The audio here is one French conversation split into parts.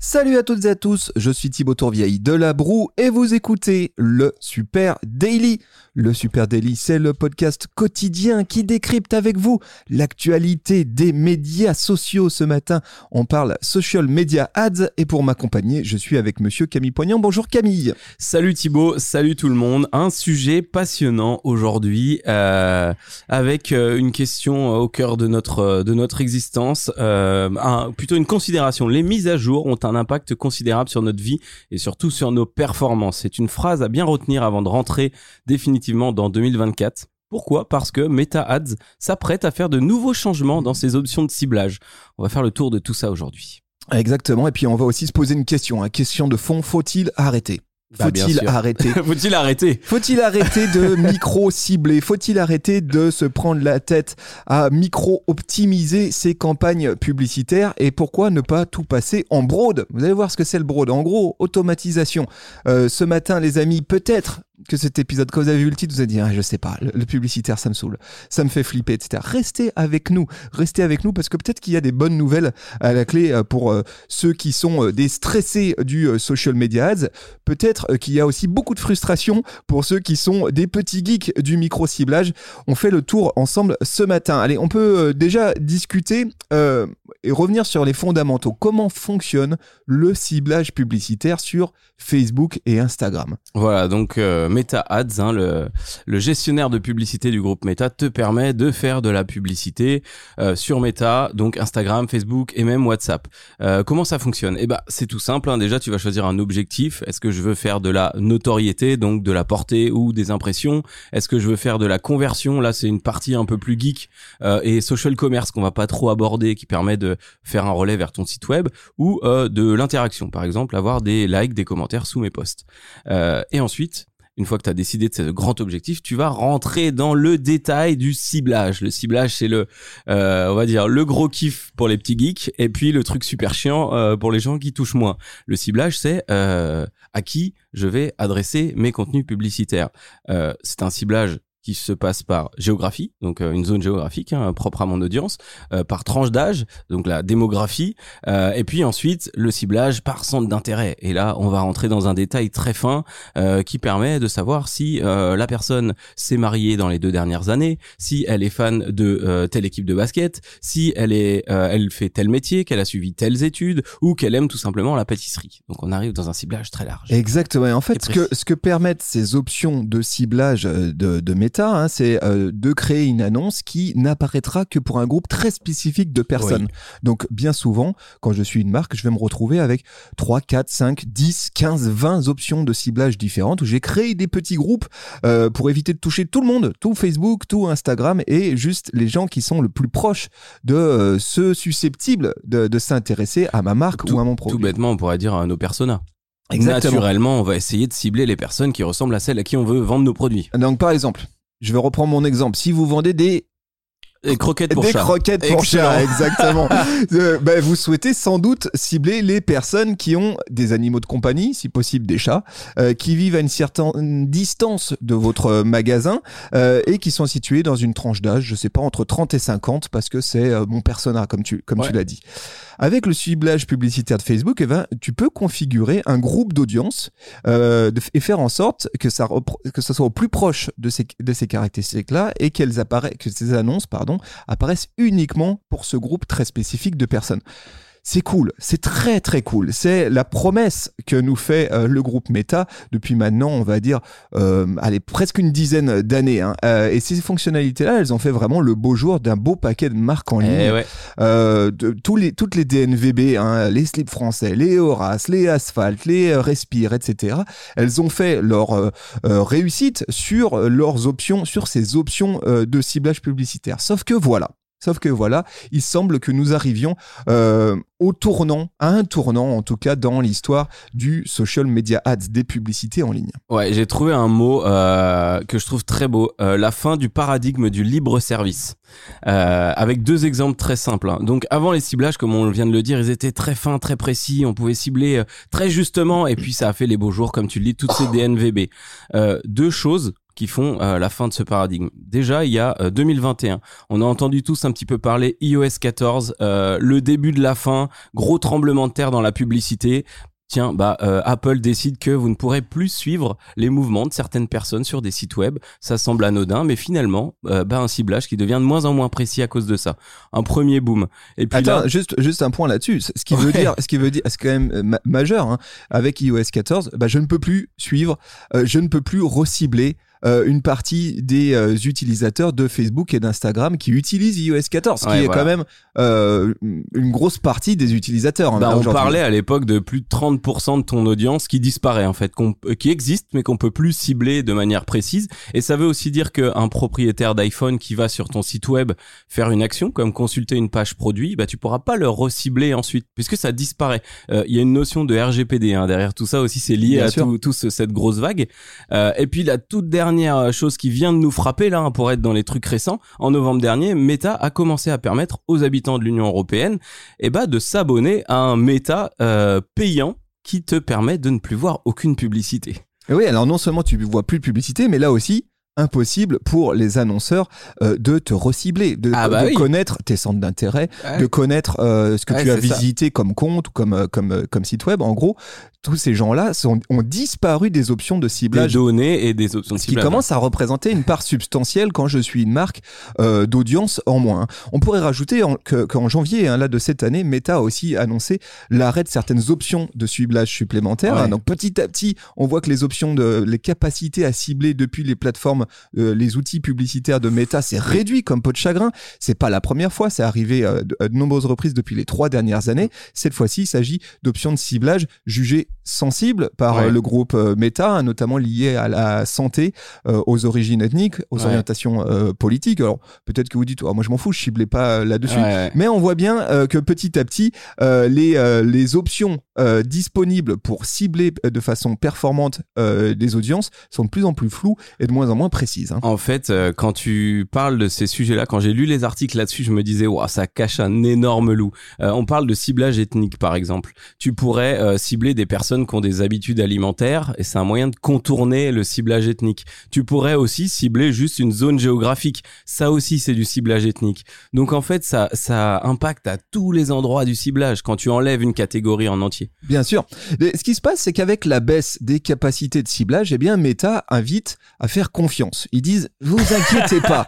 Salut à toutes et à tous, je suis Thibaut Tourvieille de La Broue et vous écoutez le Super Daily. Le Super Daily, c'est le podcast quotidien qui décrypte avec vous l'actualité des médias sociaux. Ce matin, on parle Social Media Ads et pour m'accompagner, je suis avec monsieur Camille Poignant. Bonjour Camille. Salut Thibaut, salut tout le monde. Un sujet passionnant aujourd'hui avec une question au cœur de notre existence, plutôt une considération. Les mises à jour ont un impact considérable sur notre vie et surtout sur nos performances. C'est une phrase à bien retenir avant de rentrer définitivement dans 2024. Pourquoi ? Parce que Meta Ads s'apprête à faire de nouveaux changements dans ses options de ciblage. On va faire le tour de tout ça aujourd'hui. Exactement. Et puis on va aussi se poser une question. Une question de fond, faut-il arrêter ? Faut-il arrêter Faut-il arrêter de micro-cibler? Faut-il arrêter de se prendre la tête à micro-optimiser ses campagnes publicitaires? Et pourquoi ne pas tout passer en broad? Vous allez voir ce que c'est le broad. En gros, automatisation. Ce matin, les amis, peut-être que cet épisode, quand vous avez vu le titre, vous allez dire, je sais pas, le publicitaire, ça me saoule, ça me fait flipper, etc. Restez avec nous parce que peut-être qu'il y a des bonnes nouvelles à la clé pour ceux qui sont des stressés du social media ads. Peut-être qu'il y a aussi beaucoup de frustration pour ceux qui sont des petits geeks du micro-ciblage. On fait le tour ensemble ce matin. Allez, on peut déjà discuter et revenir sur les fondamentaux. Comment fonctionne le ciblage publicitaire sur Facebook et Instagram? Voilà, donc... Meta Ads, le gestionnaire de publicité du groupe Meta te permet de faire de la publicité sur Meta, donc Instagram, Facebook et même WhatsApp. Comment ça fonctionne ? Eh ben, c'est tout simple. Hein. Déjà, tu vas choisir un objectif. Est-ce que je veux faire de la notoriété, donc de la portée ou des impressions ? Est-ce que je veux faire de la conversion ? Là, c'est une partie un peu plus geek et social commerce qu'on va pas trop aborder, qui permet de faire un relais vers ton site web ou de l'interaction, par exemple, avoir des likes, des commentaires sous mes posts. Et ensuite... Une fois que tu as décidé de ce grand objectif, tu vas rentrer dans le détail du ciblage. Le ciblage, c'est on va dire, le gros kiff pour les petits geeks et puis le truc super chiant pour les gens qui touchent moins. Le ciblage, c'est à qui je vais adresser mes contenus publicitaires. C'est un ciblage qui se passe par géographie, donc une zone géographique propre à mon audience, par tranche d'âge, donc la démographie, et puis ensuite le ciblage par centre d'intérêt. Et là, on va rentrer dans un détail très fin qui permet de savoir si la personne s'est mariée dans les 2 dernières années, si elle est fan de telle équipe de basket, si elle fait tel métier, qu'elle a suivi telles études ou qu'elle aime tout simplement la pâtisserie. Donc on arrive dans un ciblage très large. Exactement. En fait, ce que permettent ces options de ciblage de Meta, c'est de créer une annonce qui n'apparaîtra que pour un groupe très spécifique de personnes. Oui. Donc, bien souvent, quand je suis une marque, je vais me retrouver avec 3, 4, 5, 10, 15, 20 options de ciblage différentes où j'ai créé des petits groupes pour éviter de toucher tout le monde, tout Facebook, tout Instagram et juste les gens qui sont le plus proches de ceux susceptibles de s'intéresser à ma marque ou à mon produit. Tout bêtement, on pourrait dire nos personas. Exactement. Naturellement, on va essayer de cibler les personnes qui ressemblent à celles à qui on veut vendre nos produits. Donc, par exemple... Je vais reprendre mon exemple. Si vous vendez des croquettes pour chat. Des croquettes pour chat, exactement. Vous souhaitez sans doute cibler les personnes qui ont des animaux de compagnie, si possible des chats, qui vivent à une certaine distance de votre magasin et qui sont situées dans une tranche d'âge, je sais pas, entre 30 et 50, parce que c'est mon persona, comme tu l'as dit. Avec le ciblage publicitaire de Facebook, tu peux configurer un groupe d'audience et faire en sorte que ça soit au plus proche de ces caractéristiques-là et que ces annonces apparaissent uniquement pour ce groupe très spécifique de personnes. C'est cool, c'est très très cool. C'est la promesse que nous fait le groupe Meta depuis maintenant, on va dire, presque une 10aine d'années. Et ces fonctionnalités-là, elles ont fait vraiment le beau jour d'un beau paquet de marques en ligne. Ouais. Toutes les DNVB, les slips français, les Horace, les Asphalt, les Respire, etc. Elles ont fait leur réussite sur leurs options, sur ces options de ciblage publicitaire. Sauf que voilà. Sauf que voilà, il semble que nous arrivions à un tournant en tout cas dans l'histoire du social media ads, des publicités en ligne. Ouais, j'ai trouvé un mot que je trouve très beau, la fin du paradigme du libre service, avec deux exemples très simples. Donc avant les ciblages, comme on vient de le dire, ils étaient très fins, très précis, on pouvait cibler très justement et puis ça a fait les beaux jours, comme tu le dis, toutes ces DNVB. Deux choses qui font la fin de ce paradigme. Déjà, il y a 2021. On a entendu tous un petit peu parler iOS 14, le début de la fin, gros tremblement de terre dans la publicité. Tiens, Apple décide que vous ne pourrez plus suivre les mouvements de certaines personnes sur des sites web. Ça semble anodin, mais finalement, un ciblage qui devient de moins en moins précis à cause de ça. Un premier boom. Et puis attends, juste un point là-dessus. Ce qui veut dire, c'est quand même majeur, hein. Avec iOS 14, je ne peux plus suivre, je ne peux plus recibler une partie des utilisateurs de Facebook et d'Instagram qui utilisent iOS 14, qui est quand même une grosse partie des utilisateurs. On parlait à l'époque de plus de 30% de ton audience qui disparaît en fait, qui existe mais qu'on peut plus cibler de manière précise. Et ça veut aussi dire qu'un propriétaire d'iPhone qui va sur ton site web faire une action comme consulter une page produit, tu pourras pas le recibler ensuite puisque ça disparaît. Il y a une notion de RGPD derrière tout ça aussi, c'est lié bien à cette grosse vague. Et puis la toute dernière chose qui vient de nous frapper là, pour être dans les trucs récents, en novembre dernier, Meta a commencé à permettre aux habitants de l'Union européenne de s'abonner à un Meta payant qui te permet de ne plus voir aucune publicité. Et oui, alors non seulement tu ne vois plus de publicité, mais là aussi, impossible pour les annonceurs de te recibler, de connaître tes centres d'intérêt, de connaître ce que tu as visité comme compte ou comme site web. En gros, tous ces gens-là ont disparu des options de ciblage. Des données et des options de ciblage. Ce qui commence à représenter une part substantielle quand je suis une marque d'audience en moins. On pourrait rajouter qu'en janvier de cette année, Meta a aussi annoncé l'arrêt de certaines options de ciblage supplémentaires. Ouais. Donc petit à petit, on voit que les capacités à cibler depuis les plateformes, les outils publicitaires de Meta, c'est réduit comme peau de chagrin. C'est pas la première fois, c'est arrivé à de nombreuses reprises depuis les 3 dernières années. Cette fois-ci, il s'agit d'options de ciblage jugées sensibles par le groupe Meta, notamment liées à la santé, aux origines ethniques, aux orientations politiques. Alors peut-être que vous dites, moi je m'en fous, je ciblais pas là-dessus. Ouais. Mais on voit bien que petit à petit, les options disponibles pour cibler de façon performante des audiences sont de plus en plus floues et de moins en moins précise. En fait, quand tu parles de ces sujets-là, quand j'ai lu les articles là-dessus, je me disais, ça cache un énorme loup. On parle de ciblage ethnique, par exemple. Tu pourrais cibler des personnes qui ont des habitudes alimentaires et c'est un moyen de contourner le ciblage ethnique. Tu pourrais aussi cibler juste une zone géographique. Ça aussi, c'est du ciblage ethnique. Donc, en fait, ça impacte à tous les endroits du ciblage quand tu enlèves une catégorie en entier. Bien sûr. Mais ce qui se passe, c'est qu'avec la baisse des capacités de ciblage, Meta invite à faire confiance. Ils disent, vous inquiétez pas.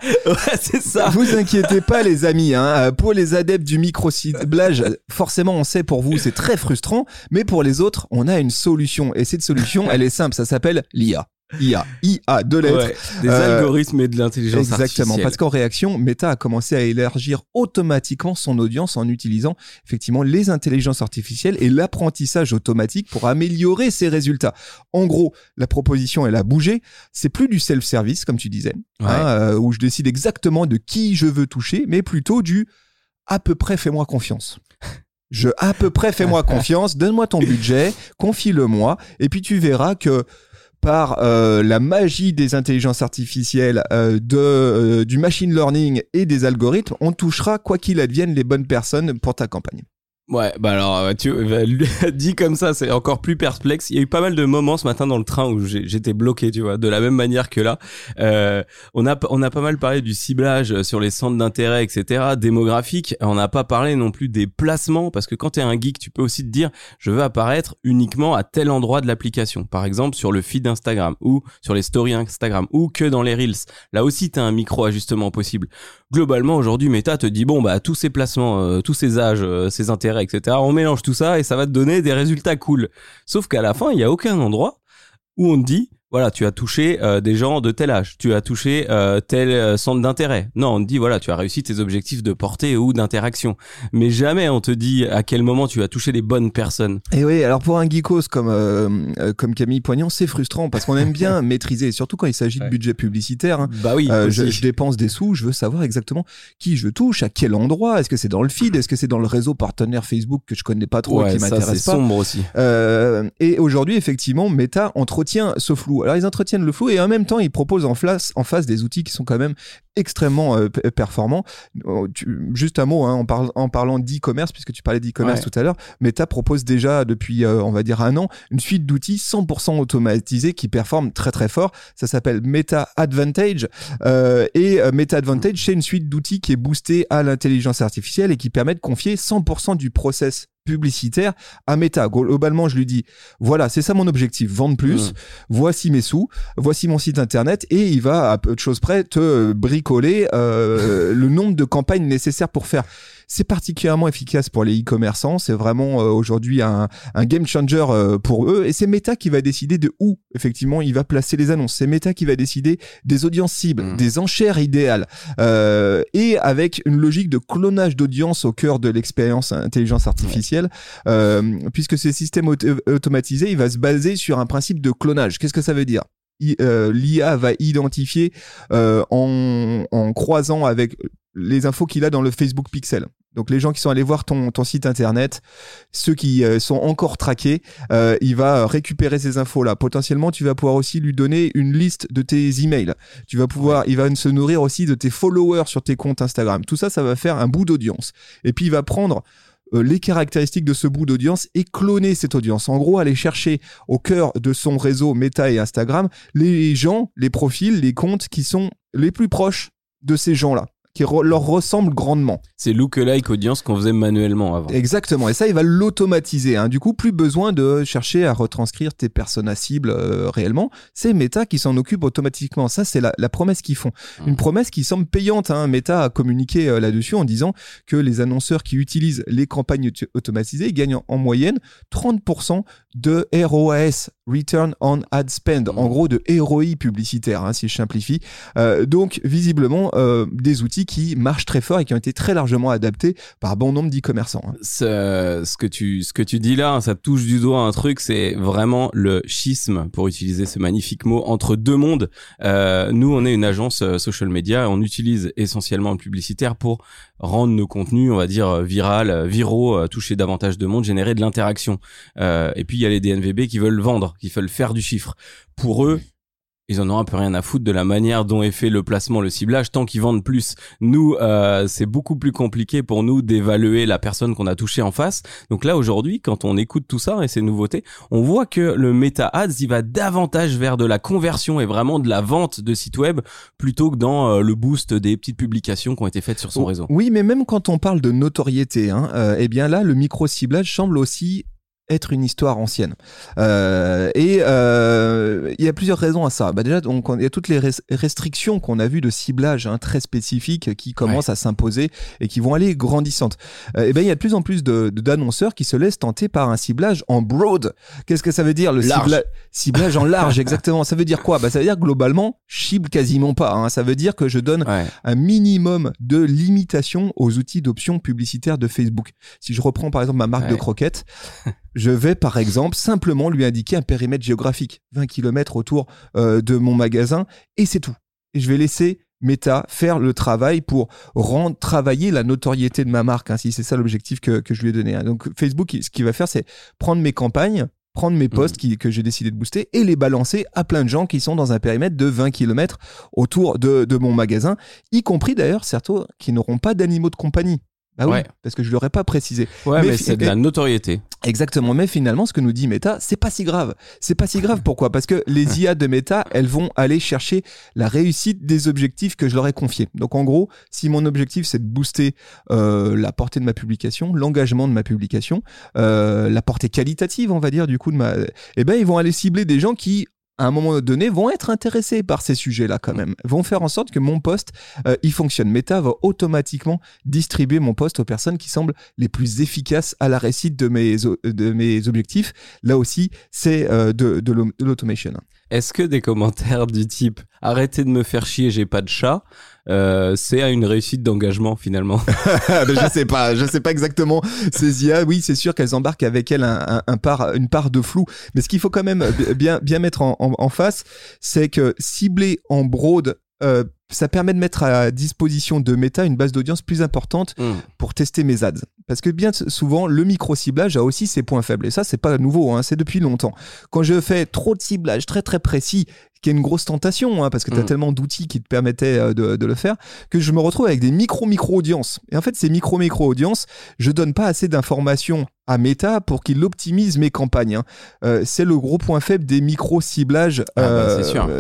C'est ça. Vous inquiétez pas, les amis, Pour les adeptes du micro-ciblage, forcément, on sait, pour vous, c'est très frustrant, mais pour les autres, on a une solution. Et cette solution, elle est simple. Ça s'appelle l'IA. IA, deux lettres. Ouais, des algorithmes et de l'intelligence artificielle. Exactement, parce qu'en réaction, Meta a commencé à élargir automatiquement son audience en utilisant effectivement les intelligences artificielles et l'apprentissage automatique pour améliorer ses résultats. En gros, la proposition, elle a bougé. C'est plus du self-service, comme tu disais, où je décide exactement de qui je veux toucher, mais plutôt du à peu près fais-moi confiance. Fais-moi confiance, donne-moi ton budget, confie-le-moi, et puis tu verras que par la magie des intelligences artificielles, du machine learning et des algorithmes, on touchera, quoi qu'il advienne, les bonnes personnes pour ta campagne. Ouais, alors tu dis comme ça, c'est encore plus perplexe. Il y a eu pas mal de moments ce matin dans le train où j'étais bloqué, tu vois, de la même manière que là. On a pas mal parlé du ciblage sur les centres d'intérêt, etc., démographique. On n'a pas parlé non plus des placements, parce que quand t'es un geek, tu peux aussi te dire, je veux apparaître uniquement à tel endroit de l'application. Par exemple, sur le feed Instagram ou sur les stories Instagram ou que dans les reels. Là aussi, t'as un micro-ajustement possible. Globalement, aujourd'hui, Meta te dit, tous ces placements, tous ces âges, ces intérêts, etc. On mélange tout ça et ça va te donner des résultats cool. Sauf qu'à la fin, il n'y a aucun endroit où on te dit voilà, tu as touché des gens de tel âge, tu as touché tel centre d'intérêt. Non, on te dit, voilà, tu as réussi tes objectifs de portée ou d'interaction. Mais jamais on te dit à quel moment tu as touché les bonnes personnes. Et oui, alors pour un geekos comme Camille Poignant, c'est frustrant parce qu'on aime bien maîtriser, surtout quand il s'agit de budget publicitaire. Hein. Bah oui, je dépense des sous, je veux savoir exactement qui je touche, à quel endroit, est-ce que c'est dans le feed, est-ce que c'est dans le réseau partenaire Facebook que je connais pas trop et qui m'intéresse pas. Ouais, ça c'est sombre aussi. Et aujourd'hui, effectivement, Meta entretient ce flou. Alors ils entretiennent le flou et en même temps ils proposent en face des outils qui sont quand même extrêmement performants. Juste un mot, hein, en parlant d'e-commerce, puisque tu parlais d'e-commerce tout à l'heure, Meta propose déjà depuis on va dire un an une suite d'outils 100% automatisés qui performent très très fort. Ça s'appelle Meta Advantage et Meta Advantage, c'est une suite d'outils qui est boostée à l'intelligence artificielle et qui permet de confier 100% du process publicitaire à Meta. Globalement, je lui dis, voilà, c'est ça mon objectif, vendre plus, voici mes sous, voici mon site internet, et il va, à peu de choses près, te bricoler le nombre de campagnes nécessaires pour faire. C'est particulièrement efficace pour les e-commerçants, c'est vraiment aujourd'hui un game changer pour eux, et c'est Meta qui va décider de où effectivement il va placer les annonces, c'est Meta qui va décider des audiences cibles, des enchères idéales, et avec une logique de clonage d'audience au cœur de l'expérience intelligence artificielle, puisque ce système automatisé, il va se baser sur un principe de clonage. Qu'est-ce que ça veut dire ? L'IA va identifier en croisant avec les infos qu'il a dans le Facebook Pixel. Donc les gens qui sont allés voir ton site internet, ceux qui sont encore traqués, il va récupérer ces infos-là. Potentiellement, tu vas pouvoir aussi lui donner une liste de tes emails. Tu vas pouvoir, il va se nourrir aussi de tes followers sur tes comptes Instagram. Tout ça, ça va faire un bout d'audience. Et puis il va prendre les caractéristiques de ce bout d'audience et cloner cette audience. En gros, aller chercher au cœur de son réseau Meta et Instagram les gens, les profils, les comptes qui sont les plus proches de ces gens-là, qui leur ressemblent grandement. C'est lookalike audience qu'on faisait manuellement avant. Exactement, et ça, il va l'automatiser. Hein. Du coup, plus besoin de chercher à retranscrire tes personas cibles réellement. C'est Meta qui s'en occupe automatiquement. Ça, c'est la promesse qu'ils font. Une promesse qui semble payante. Hein. Meta a communiqué là-dessus en disant que les annonceurs qui utilisent les campagnes automatisées gagnent en moyenne 30% de ROAS, Return on Ad Spend, en gros de ROI publicitaire, hein, si je simplifie. Donc, visiblement, des outils qui marchent très fort et qui ont été très largement adaptés par bon nombre d'e-commerçants. Ce que tu dis là, ça touche du doigt un truc, c'est vraiment le schisme, pour utiliser ce magnifique mot, entre deux mondes. Nous, on est une agence social media, on utilise essentiellement le publicitaire pour rendre nos contenus, on va dire, viraux, toucher davantage de monde, générer de l'interaction. Et puis, il y a les DNVB qui veulent vendre, qui veulent faire du chiffre. Pour eux, ils en ont un peu rien à foutre de la manière dont est fait le placement, le ciblage, tant qu'ils vendent plus. Nous, c'est beaucoup plus compliqué pour nous d'évaluer la personne qu'on a touchée en face. Donc là, aujourd'hui, quand on écoute tout ça et ces nouveautés, on voit que le Meta Ads, il va davantage vers de la conversion et vraiment de la vente de sites web plutôt que dans le boost des petites publications qui ont été faites sur son réseau. Oui, mais même quand on parle de notoriété, hein, eh bien là, le micro-ciblage semble aussi être une histoire ancienne. Il y a plusieurs raisons à ça. Bah déjà, il y a toutes les restrictions qu'on a vues de ciblage, hein, très spécifiques qui commencent à s'imposer et qui vont aller grandissantes. Il y a de plus en plus d'annonceurs qui se laissent tenter par un ciblage en broad. Qu'est-ce que ça veut dire, le ciblage en large, exactement. Ça veut dire quoi? Ça veut dire globalement, je cible quasiment pas. Hein. Ça veut dire que je donne un minimum de limitation aux outils d'options publicitaires de Facebook. Si je reprends par exemple ma marque de croquettes, je vais, par exemple, simplement lui indiquer un périmètre géographique, 20 km autour de mon magasin, et c'est tout. Et je vais laisser Meta faire le travail pour travailler la notoriété de ma marque, hein, si c'est ça l'objectif que je lui ai donné. Hein. Donc Facebook, ce qu'il va faire, c'est prendre mes campagnes, prendre mes posts que j'ai décidé de booster et les balancer à plein de gens qui sont dans un périmètre de 20 km autour de mon magasin, y compris d'ailleurs certains qui n'auront pas d'animaux de compagnie. Ah oui, parce que je ne l'aurais pas précisé. Ouais, mais c'est de la notoriété. Exactement, mais finalement, ce que nous dit Meta, c'est pas si grave. C'est pas si grave, pourquoi ? Parce que les IA de Meta, elles vont aller chercher la réussite des objectifs que je leur ai confiés. Donc en gros, si mon objectif, c'est de booster la portée de ma publication, l'engagement de ma publication, la portée qualitative, on va dire, du coup, ils vont aller cibler des gens qui, à un moment donné, vont être intéressés par ces sujets-là quand même, vont faire en sorte que mon post, il fonctionne. Meta va automatiquement distribuer mon post aux personnes qui semblent les plus efficaces à la réussite de mes objectifs. Là aussi, c'est de l'automation. Est-ce que des commentaires du type « Arrêtez de me faire chier, j'ai pas de chat », c'est à une réussite d'engagement finalement? Je sais pas exactement. Ces IA, oui, c'est sûr qu'elles embarquent avec elles une part de flou. Mais ce qu'il faut quand même bien mettre en face, c'est que cibler en broad, ça permet de mettre à disposition de Meta une base d'audience plus importante pour tester mes ads. Parce que bien souvent, le micro-ciblage a aussi ses points faibles. Et ça, c'est pas nouveau, hein, c'est depuis longtemps. Quand je fais trop de ciblage très très précis, qui est une grosse tentation, hein, parce que tu as tellement d'outils qui te permettaient de le faire, que je me retrouve avec des micro-audiences. Et en fait, ces micro-audiences, je donne pas assez d'informations à Meta pour qu'il optimise mes campagnes. Hein. C'est le gros point faible des micro-ciblages,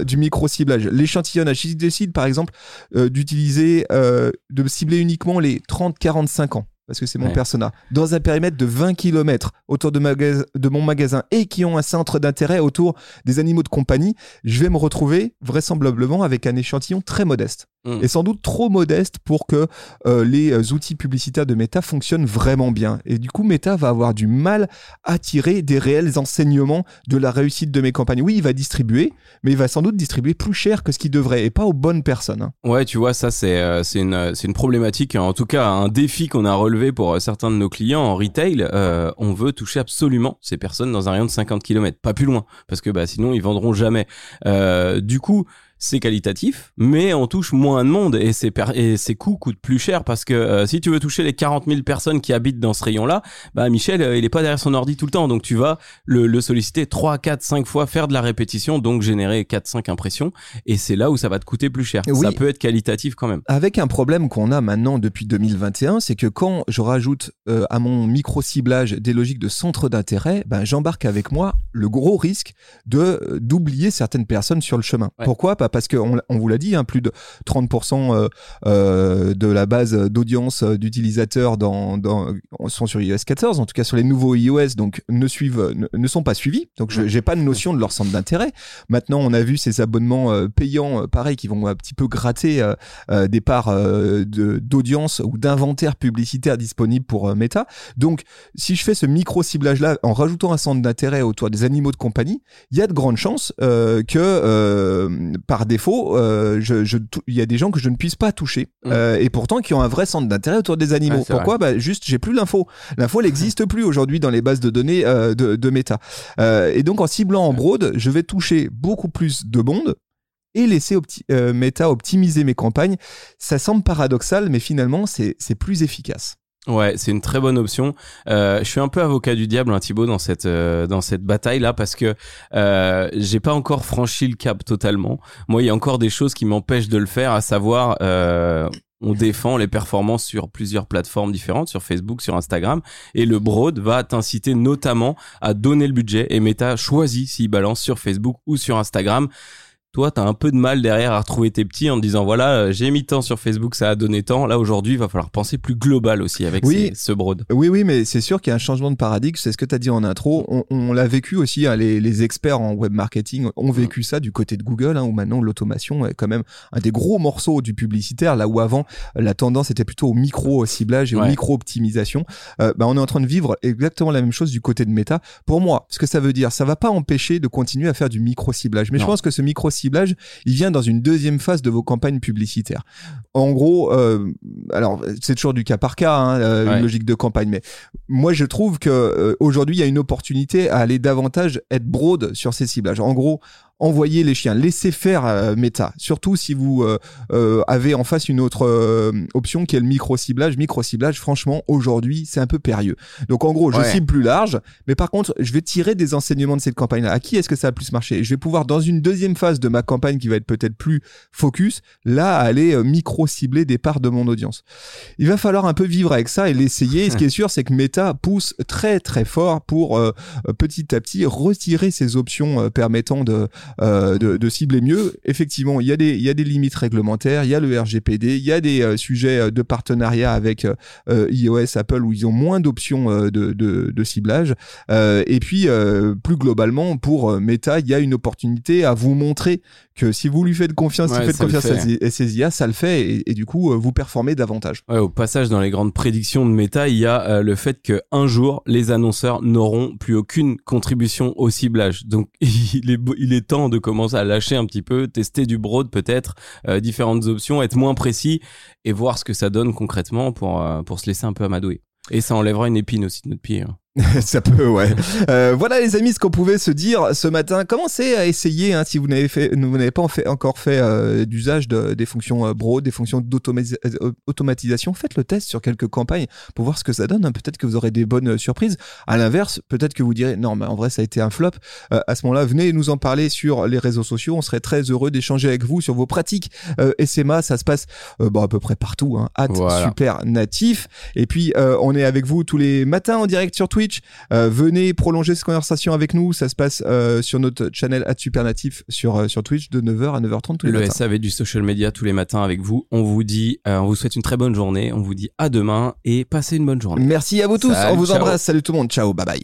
du micro-ciblage. L'échantillonnage, ils décident par exemple d'utiliser, de cibler uniquement les 30-45 ans. Parce que c'est mon persona, dans un périmètre de 20 km autour de mon magasin et qui ont un centre d'intérêt autour des animaux de compagnie, je vais me retrouver vraisemblablement avec un échantillon très modeste. Et sans doute trop modeste pour que les outils publicitaires de Meta fonctionnent vraiment bien. Et du coup, Meta va avoir du mal à tirer des réels enseignements de la réussite de mes campagnes. Oui, il va distribuer, mais il va sans doute distribuer plus cher que ce qu'il devrait et pas aux bonnes personnes. Hein. Ouais, tu vois, ça c'est une problématique, en tout cas un défi qu'on a relevé pour certains de nos clients en retail. On veut toucher absolument ces personnes dans un rayon de 50 km, pas plus loin, parce que sinon ils vendront jamais. Du coup, c'est qualitatif, mais on touche moins de monde et ses coûts coûtent plus cher parce que si tu veux toucher les 40 000 personnes qui habitent dans ce rayon-là, Michel, il est pas derrière son ordi tout le temps, donc tu vas le solliciter 3, 4, 5 fois, faire de la répétition, donc générer 4, 5 impressions, et c'est là où ça va te coûter plus cher. Oui, ça peut être qualitatif quand même. Avec un problème qu'on a maintenant depuis 2021, c'est que quand je rajoute à mon micro-ciblage des logiques de centre d'intérêt, j'embarque avec moi le gros risque d'oublier certaines personnes sur le chemin. Ouais. Pourquoi? Parce qu'on vous l'a dit, hein, plus de 30% de la base d'audience d'utilisateurs sont sur iOS 14, en tout cas sur les nouveaux iOS, donc ne sont pas suivis. Donc, je n'ai pas de notion de leur centre d'intérêt. Maintenant, on a vu ces abonnements payants, pareil, qui vont un petit peu gratter des parts d'audience ou d'inventaire publicitaire disponible pour Meta. Donc, si je fais ce micro-ciblage-là en rajoutant un centre d'intérêt autour des animaux de compagnie, il y a de grandes chances que... par défaut, il y a des gens que je ne puisse pas toucher et pourtant qui ont un vrai centre d'intérêt autour des animaux. Ah, pourquoi? Juste, j'ai plus l'info. L'info, elle n'existe plus aujourd'hui dans les bases de données de Meta. Et donc, en ciblant en broad, je vais toucher beaucoup plus de monde et laisser Meta optimiser mes campagnes. Ça semble paradoxal, mais finalement, c'est plus efficace. Ouais, c'est une très bonne option. Je suis un peu avocat du diable, hein, Thibaut, dans cette bataille-là, parce que j'ai pas encore franchi le cap totalement. Moi, il y a encore des choses qui m'empêchent de le faire, à savoir... on défend les performances sur plusieurs plateformes différentes, sur Facebook, sur Instagram, et le broad va t'inciter notamment à donner le budget, et Meta choisit s'il balance sur Facebook ou sur Instagram. Toi, t'as un peu de mal derrière à retrouver tes petits en te disant, voilà, j'ai mis tant sur Facebook, ça a donné tant. Là, aujourd'hui, il va falloir penser plus global aussi avec ce broad. Oui, mais c'est sûr qu'il y a un changement de paradigme. C'est ce que t'as dit en intro. On l'a vécu aussi, hein, les experts en web marketing ont vécu ça du côté de Google, hein, où maintenant l'automation est quand même un des gros morceaux du publicitaire, là où avant, la tendance était plutôt au micro-ciblage et aux micro-optimisation. On est en train de vivre exactement la même chose du côté de Meta. Pour moi, ce que ça veut dire, ça va pas empêcher de continuer à faire du micro-ciblage. Mais je pense que ce micro-ciblage, il vient dans une deuxième phase de vos campagnes publicitaires. En gros, alors c'est toujours du cas par cas, hein, une logique de campagne, mais moi je trouve que aujourd'hui il y a une opportunité à aller davantage être broad sur ces ciblages. En gros, envoyez les chiens, laissez faire Meta, surtout si vous avez en face une autre option qui est le micro-ciblage. Micro-ciblage, franchement, aujourd'hui, c'est un peu périlleux. Donc en gros, je cible plus large, mais par contre, je vais tirer des enseignements de cette campagne-là. À qui est-ce que ça a plus marché? Je vais pouvoir, dans une deuxième phase de ma campagne qui va être peut-être plus focus, là, aller micro-cibler des parts de mon audience. Il va falloir un peu vivre avec ça et l'essayer. Et ce qui est sûr, c'est que Meta pousse très très fort pour petit à petit retirer ces options permettant de cibler mieux. Effectivement, il y a des limites réglementaires, il y a le RGPD, il y a des sujets de partenariat avec iOS, Apple, où ils ont moins d'options de ciblage. Et puis, plus globalement, pour Meta, il y a une opportunité à vous montrer que si vous lui faites confiance, si vous faites confiance à ces IA, ça le fait, et du coup, vous performez davantage. Ouais, au passage, dans les grandes prédictions de Meta, il y a le fait qu'un jour, les annonceurs n'auront plus aucune contribution au ciblage. Donc, il est temps temps de commencer à lâcher un petit peu, tester du broad peut-être, différentes options, être moins précis et voir ce que ça donne concrètement pour se laisser un peu amadouer. Et ça enlèvera une épine aussi de notre pied. Hein. Ça peut, ouais. Voilà les amis, ce qu'on pouvait se dire ce matin. Commencez à essayer, hein, si vous n'avez pas encore fait d'usage des fonctions broad, des fonctions d'automatisation. Faites le test sur quelques campagnes pour voir ce que ça donne. Hein. Peut-être que vous aurez des bonnes surprises. À l'inverse, peut-être que vous direz non, mais en vrai ça a été un flop. À ce moment-là, venez nous en parler sur les réseaux sociaux. On serait très heureux d'échanger avec vous sur vos pratiques SMA. Ça se passe à peu près partout. Hein. @Supernatif. Et puis on est avec vous tous les matins en direct sur Twitter. Venez prolonger cette conversation avec nous, ça se passe sur notre channel AdSupernatif sur Twitch de 9h à 9h30 tous les matins. Le SAV du social media tous les matins avec vous. On vous dit, on vous souhaite une très bonne journée, on vous dit à demain et passez une bonne journée. Merci à vous tous, on vous embrasse, salut tout le monde, ciao, bye bye.